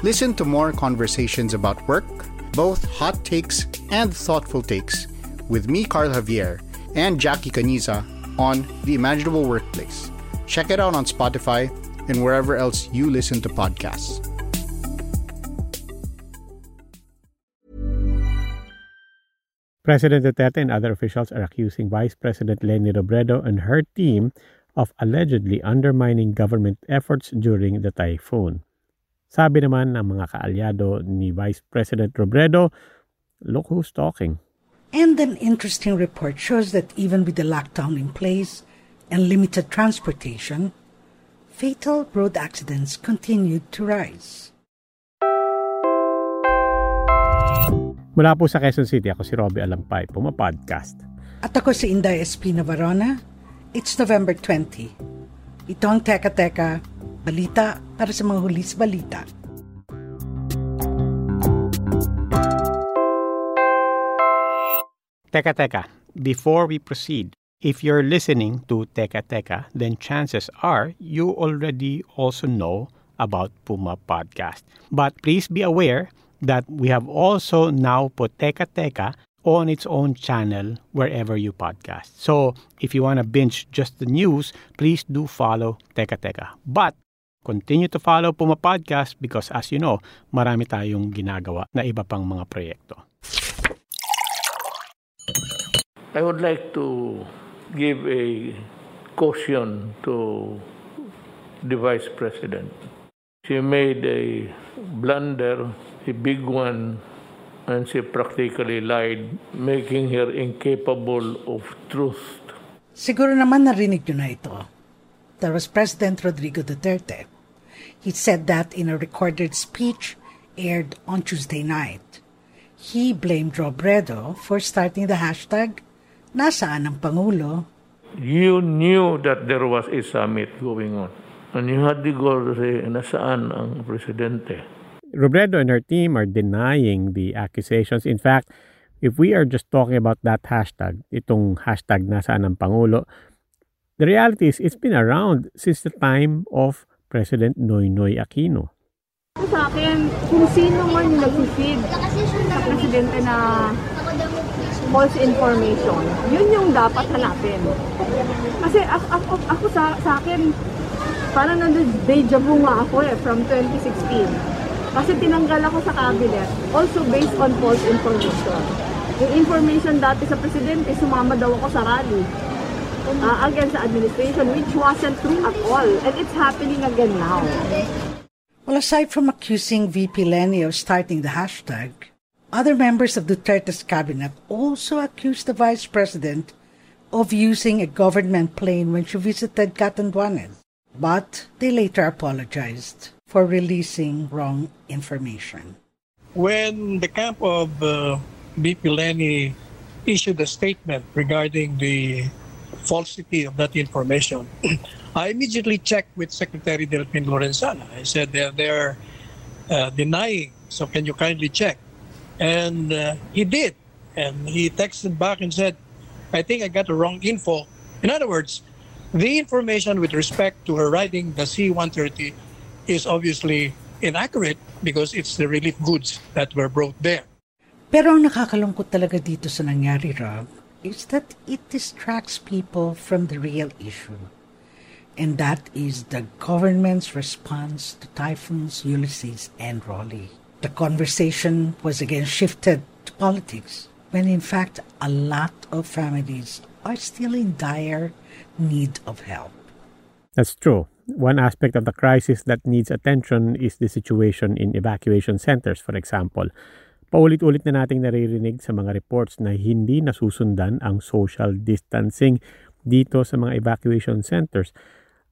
Listen to more conversations about work, both hot takes and thoughtful takes, with me, Carl Javier, and Jackie Caniza on The Imaginable Workplace. Check it out on Spotify and wherever else you listen to podcasts. President Duterte and other officials are accusing Vice President Leni Robredo and her team of allegedly undermining government efforts during the typhoon. Sabi naman ng mga kaalyado ni Vice President Robredo, look who's talking. And an interesting report shows that even with the lockdown in place and limited transportation, fatal road accidents continued to rise. Mula po sa Quezon City, ako si Robbie Alampay, Puma Podcast. At ako si Inday Espina Verona. It's November 20. Ito ang Teka Teka, balita para sa mga hulis balita. Teka Teka, before we proceed, if you're listening to Teka Teka, then chances are you already also know about Puma Podcast. But please be aware that we have also now put Teka Teka on its own channel wherever you podcast. So if you want to binge just the news, please do follow Teka Teka. But continue to follow Puma Podcast because as you know, marami tayong ginagawa na iba pang mga proyekto. I would like to give a caution to the Vice President. She made a blunder, a big one, and she practically lied, making her incapable of truth. Siguro naman narinig nyo na ito. That was President Rodrigo Duterte. He said that in a recorded speech aired on Tuesday night. He blamed Robredo for starting the hashtag Nasaan ang Pangulo? You knew that there was a summit going on. And you had the goal to say, Nasaan ang Presidente? Robredo and her team are denying the accusations. In fact, if we are just talking about that hashtag, itong hashtag Nasaan ang Pangulo, the reality is it's been around since the time of President Noynoy Aquino. Sa akin, kung sino man yung nagsifeed sa Presidente na false information, yun yung dapat hanapin. Kasi ako sa akin, parang deja vu nga ako from 2016. Kasi tinanggal ako sa cabinet, also based on false information. Yung information dati sa Presidente, sumama daw ako sa rally against the administration, which wasn't true at all. And it's happening again now. Well, aside from accusing VP Leni of starting the hashtag, other members of Duterte's cabinet also accused the vice president of using a government plane when she visited Catanduanes. But they later apologized for releasing wrong information. When the camp of BP Leni issued a statement regarding the falsity of that information, I immediately checked with Secretary Delpin Lorenzana. I said, they're denying, so can you kindly check? And he did. And he texted back and said, I think I got the wrong info. In other words, the information with respect to her riding the C-130 is obviously inaccurate because it's the relief goods that were brought there. Pero ang nakakalungkot talaga dito sa nangyari, Rob, is that it distracts people from the real issue. And that is the government's response to typhoons Ulysses and Rolly. The conversation was again shifted to politics, when in fact a lot of families are still in dire need of help. That's true. One aspect of the crisis that needs attention is the situation in evacuation centers, for example. Paulit-ulit na nating naririnig sa mga reports na hindi nasusundan ang social distancing dito sa mga evacuation centers.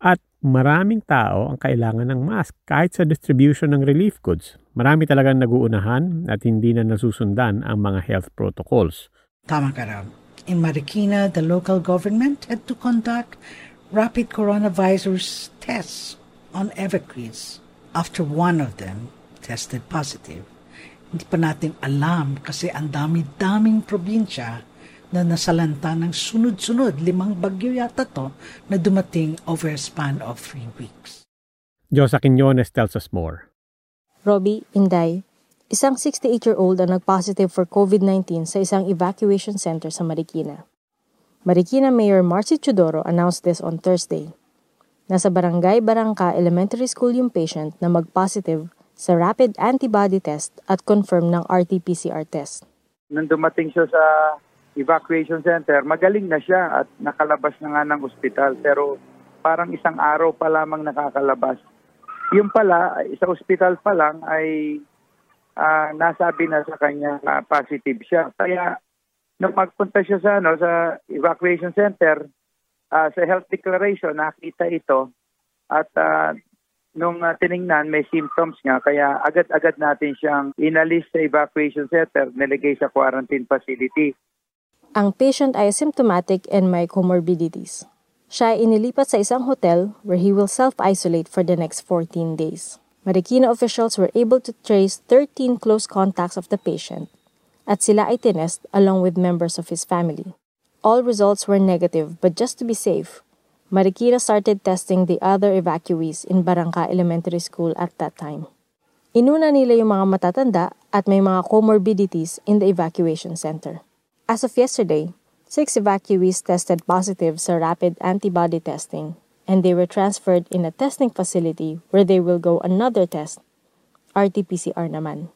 At maraming tao ang kailangan ng mask kahit sa distribution ng relief goods. Marami talagang naguunahan at hindi na nasusundan ang mga health protocols. Tama ka raw. In Marikina, the local government had to conduct rapid coronavirus tests on evergreens. After one of them tested positive, hindi pa natin alam kasi ang dami-daming probinsya na nasalanta ng sunod-sunod 5 bagyo yata to na dumating over a span of 3 weeks. Jose Quiñones tells us more. Robbie, Inday, isang 68-year-old ang nagpositive for COVID-19 sa isang evacuation center sa Marikina. Marikina Mayor Marcy Teodoro announced this on Thursday. Nasa Barangay Barangka Elementary School yung patient na mag-positive sa rapid antibody test at confirm ng RT-PCR test. Nung dumating siya sa evacuation center, magaling na siya at nakalabas na nga ng ospital. Pero parang isang araw pa lamang nakakalabas. Yung pala, sa ospital pa lang ay nasabi na sa kanya na positive siya. Kaya nung magpunta siya sa evacuation center, sa health declaration, nakita ito at nung tiningnan, may symptoms nga. Kaya agad-agad natin siyang inalis sa evacuation center, nilagay sa quarantine facility. Ang patient ay asymptomatic and may comorbidities. Siya ay inilipat sa isang hotel where he will self-isolate for the next 14 days. Marikina officials were able to trace 13 close contacts of the patient at sila ay tinest along with members of his family. All results were negative, but just to be safe, Marikina started testing the other evacuees in Barangka Elementary School at that time. Inuna nila yung mga matatanda at may mga comorbidities in the evacuation center. As of yesterday, 6 evacuees tested positive sa rapid antibody testing, and they were transferred in a testing facility where they will go another test, RT-PCR naman.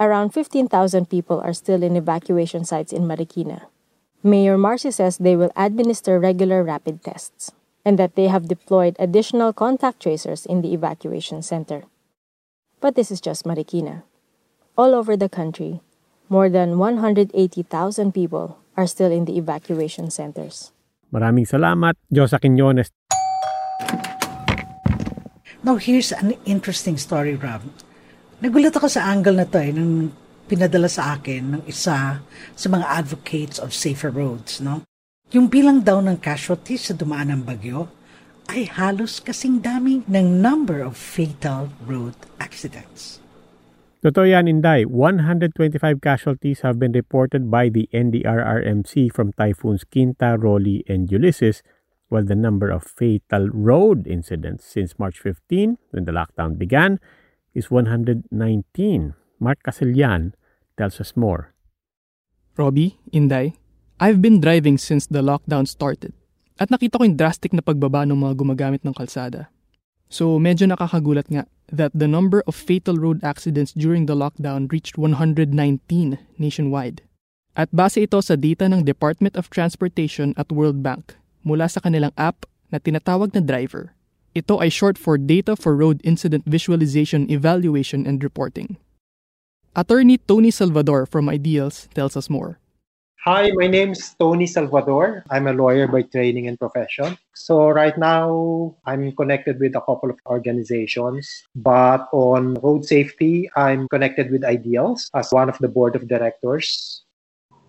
Around 15,000 people are still in evacuation sites in Marikina. Mayor Marcy says they will administer regular rapid tests and that they have deployed additional contact tracers in the evacuation center. But this is just Marikina. All over the country, more than 180,000 people are still in the evacuation centers. Maraming salamat, Jose Quiñones. Now here's an interesting story, Rob. Nagulat ako sa angle na to nung pinadala sa akin ng isa sa mga advocates of safer roads, no? Yung bilang daw ng casualties sa dumaan ng bagyo ay halos kasing dami ng number of fatal road accidents. Totoo yan, Inday. 125 casualties have been reported by the NDRRMC from typhoons Quinta, Rolly, and Ulysses, while the number of fatal road incidents since March 15, when the lockdown began, is 119. Mark Casillan tells us more. Robbie, Inday, I've been driving since the lockdown started at nakita ko yung drastic na pagbaba ng mga gumagamit ng kalsada. So medyo nakakagulat nga that the number of fatal road accidents during the lockdown reached 119 nationwide. At base ito sa data ng Department of Transportation at World Bank mula sa kanilang app na tinatawag na Driver. Ito ay short for Data for Road Incident Visualization, Evaluation, and Reporting. Attorney Tony Salvador from IDEALS tells us more. Hi, my name's Tony Salvador. I'm a lawyer by training and profession. So right now, I'm connected with a couple of organizations. But on road safety, I'm connected with IDEALS as one of the board of directors.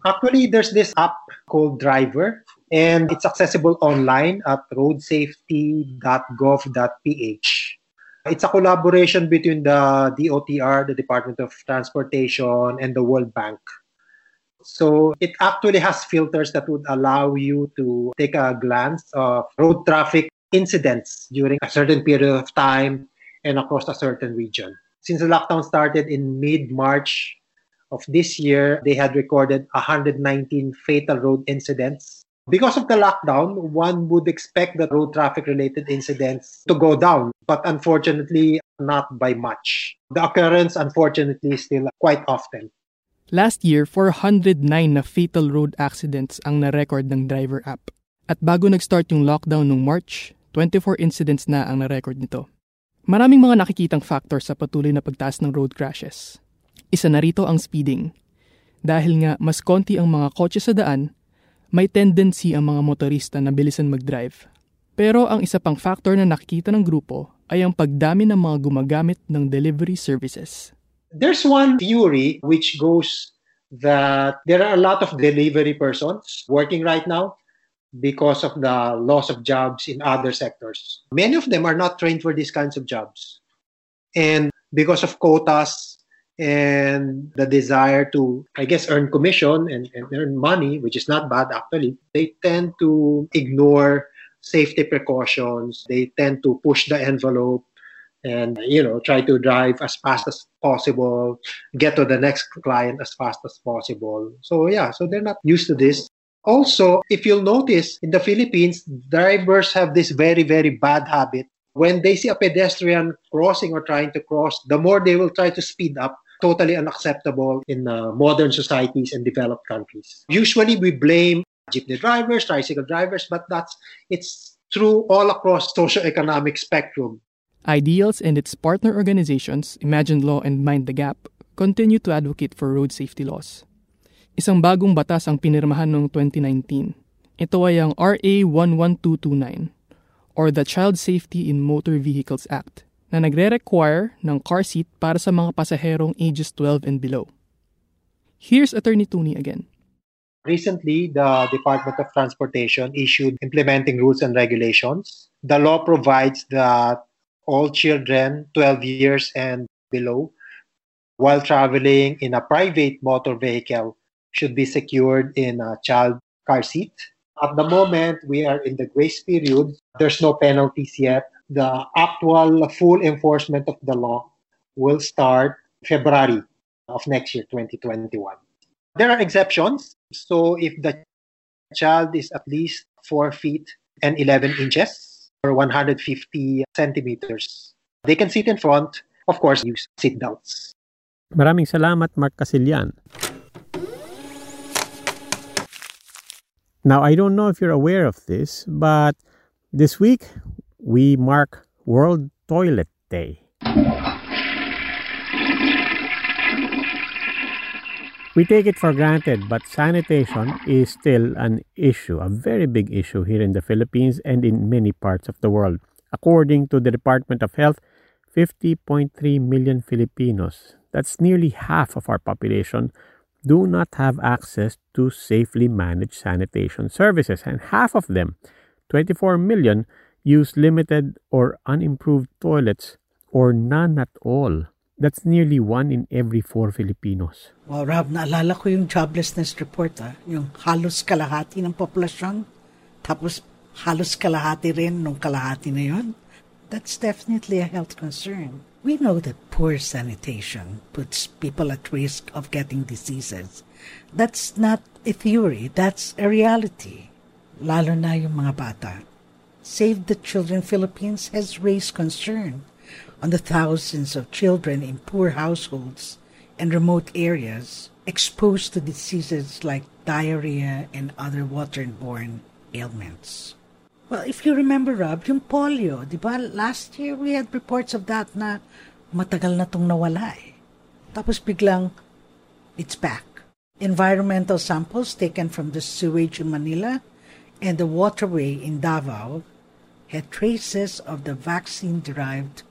Actually, there's this app called Driver, and it's accessible online at roadsafety.gov.ph. It's a collaboration between the DOTR, the Department of Transportation, and the World Bank. So it actually has filters that would allow you to take a glance of road traffic incidents during a certain period of time and across a certain region. Since the lockdown started in mid-March of this year, they had recorded 119 fatal road incidents. Because of the lockdown, one would expect the road traffic-related incidents to go down, but unfortunately, not by much. The occurrence, unfortunately, is still quite often. Last year, 409 na fatal road accidents ang na-record ng Driver app. At bago nag-start yung lockdown noong March, 24 incidents na ang na-record nito. Maraming mga nakikitang factor sa patuloy na pagtaas ng road crashes. Isa na rito ang speeding. Dahil nga mas konti ang mga kotse sa daan, may tendency ang mga motorista na bilisan mag-drive. Pero ang isa pang factor na nakikita ng grupo ay ang pagdami ng mga gumagamit ng delivery services. There's one theory which goes that there are a lot of delivery persons working right now because of the loss of jobs in other sectors. Many of them are not trained for these kinds of jobs. And because of quotas and the desire to, I guess, earn commission and earn money, which is not bad actually, they tend to ignore safety precautions. They tend to push the envelope and, you know, try to drive as fast as possible, get to the next client as fast as possible. So they're not used to this. Also, if you'll notice, in the Philippines, drivers have this very, very bad habit. When they see a pedestrian crossing or trying to cross, the more they will try to speed up. Totally unacceptable in modern societies and developed countries. Usually, we blame jeepney drivers, tricycle drivers, but it's true all across socioeconomic spectrum. IDEALS and its partner organizations, Imagine Law and Mind the Gap, continue to advocate for road safety laws. Isang bagong batas ang pinirmahan noong 2019. Ito ay ang RA-11229 or the Child Safety in Motor Vehicles Act na nagre-require ng car seat para sa mga pasaherong ages 12 and below. Here's Attorney Tony again. Recently, the Department of Transportation issued implementing rules and regulations. The law provides that all children 12 years and below, while traveling in a private motor vehicle, should be secured in a child car seat. At the moment, we are in the grace period. There's no penalties yet. The actual full enforcement of the law will start February of next year, 2021. There are exceptions. So if the child is at least 4 feet and 11 inches, or 150 centimeters. They can sit in front, of course, use seat belts. Maraming salamat, Mark Casillan. Now, I don't know if you're aware of this, but this week, we mark World Toilet Day. We take it for granted, but sanitation is still an issue, a very big issue here in the Philippines and in many parts of the world. According to the Department of Health, 50.3 million Filipinos, that's nearly half of our population, do not have access to safely managed sanitation services. And half of them, 24 million, use limited or unimproved toilets or none at all. That's nearly 1 in every 4 Filipinos. Well, Rob, naalala ko yung joblessness report. Yung halos kalahati ng populasyon, tapos halos kalahati rin nung kalahati na yun. That's definitely a health concern. We know that poor sanitation puts people at risk of getting diseases. That's not a theory, that's a reality. Lalo na yung mga bata. Save the Children Philippines has raised concern on the thousands of children in poor households and remote areas exposed to diseases like diarrhea and other waterborne ailments. Well, if you remember, Rob, yung polio, di ba? Last year, we had reports of that na matagal na tong nawala eh. Tapos biglang, it's back. Environmental samples taken from the sewage in Manila and the waterway in Davao had traces of the vaccine-derived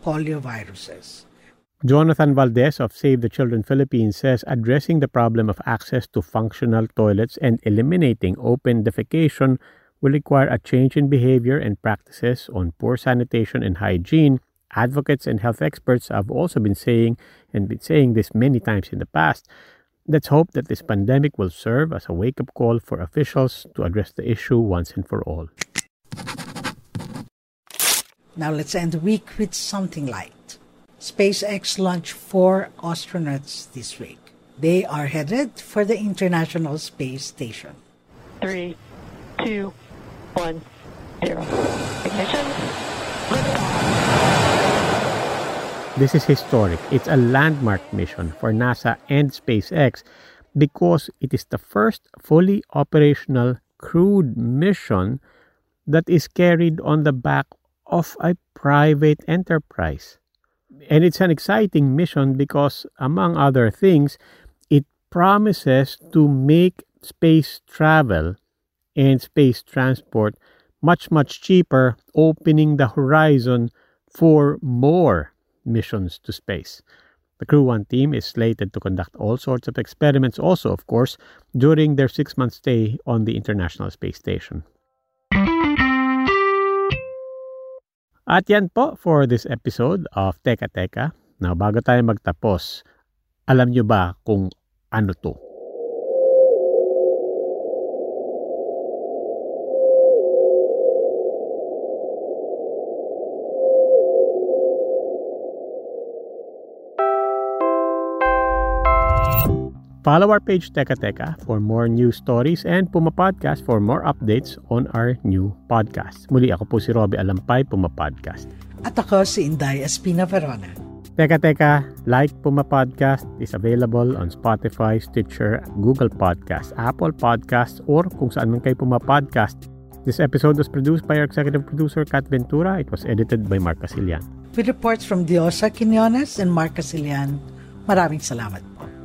polioviruses. Jonathan Valdez of Save the Children Philippines says addressing the problem of access to functional toilets and eliminating open defecation will require a change in behavior and practices on poor sanitation and hygiene. Advocates and health experts have also been saying this many times in the past. Let's hope that this pandemic will serve as a wake-up call for officials to address the issue once and for all. Now let's end the week with something light. SpaceX launched 4 astronauts this week. They are headed for the International Space Station. 3, 2, 1, 0. Ignition. Liftoff. This is historic. It's a landmark mission for NASA and SpaceX because it is the first fully operational crewed mission that is carried on the back of a private enterprise. And it's an exciting mission because, among other things, it promises to make space travel and space transport much cheaper, opening the horizon for more missions to space. The Crew One team is slated to conduct all sorts of experiments also, of course, during their 6-month stay on the International Space Station. At yan po for this episode of Teka Teka. Now, bago tayo magtapos, alam nyo ba kung ano to? Follow our page Teka Teka for more news stories and Puma Podcast for more updates on our new podcast. Muli, ako po si Robbie Alampay, Puma Podcast. At ako si Inday Espina Verona. Teka Teka, like Puma Podcast is available on Spotify, Stitcher, Google Podcasts, Apple Podcasts, or kung saan man kayo Puma Podcast. This episode was produced by our executive producer, Kat Ventura. It was edited by Mark Casillan. With reports from Jose Quiñones and Mark Casillan, maraming salamat po.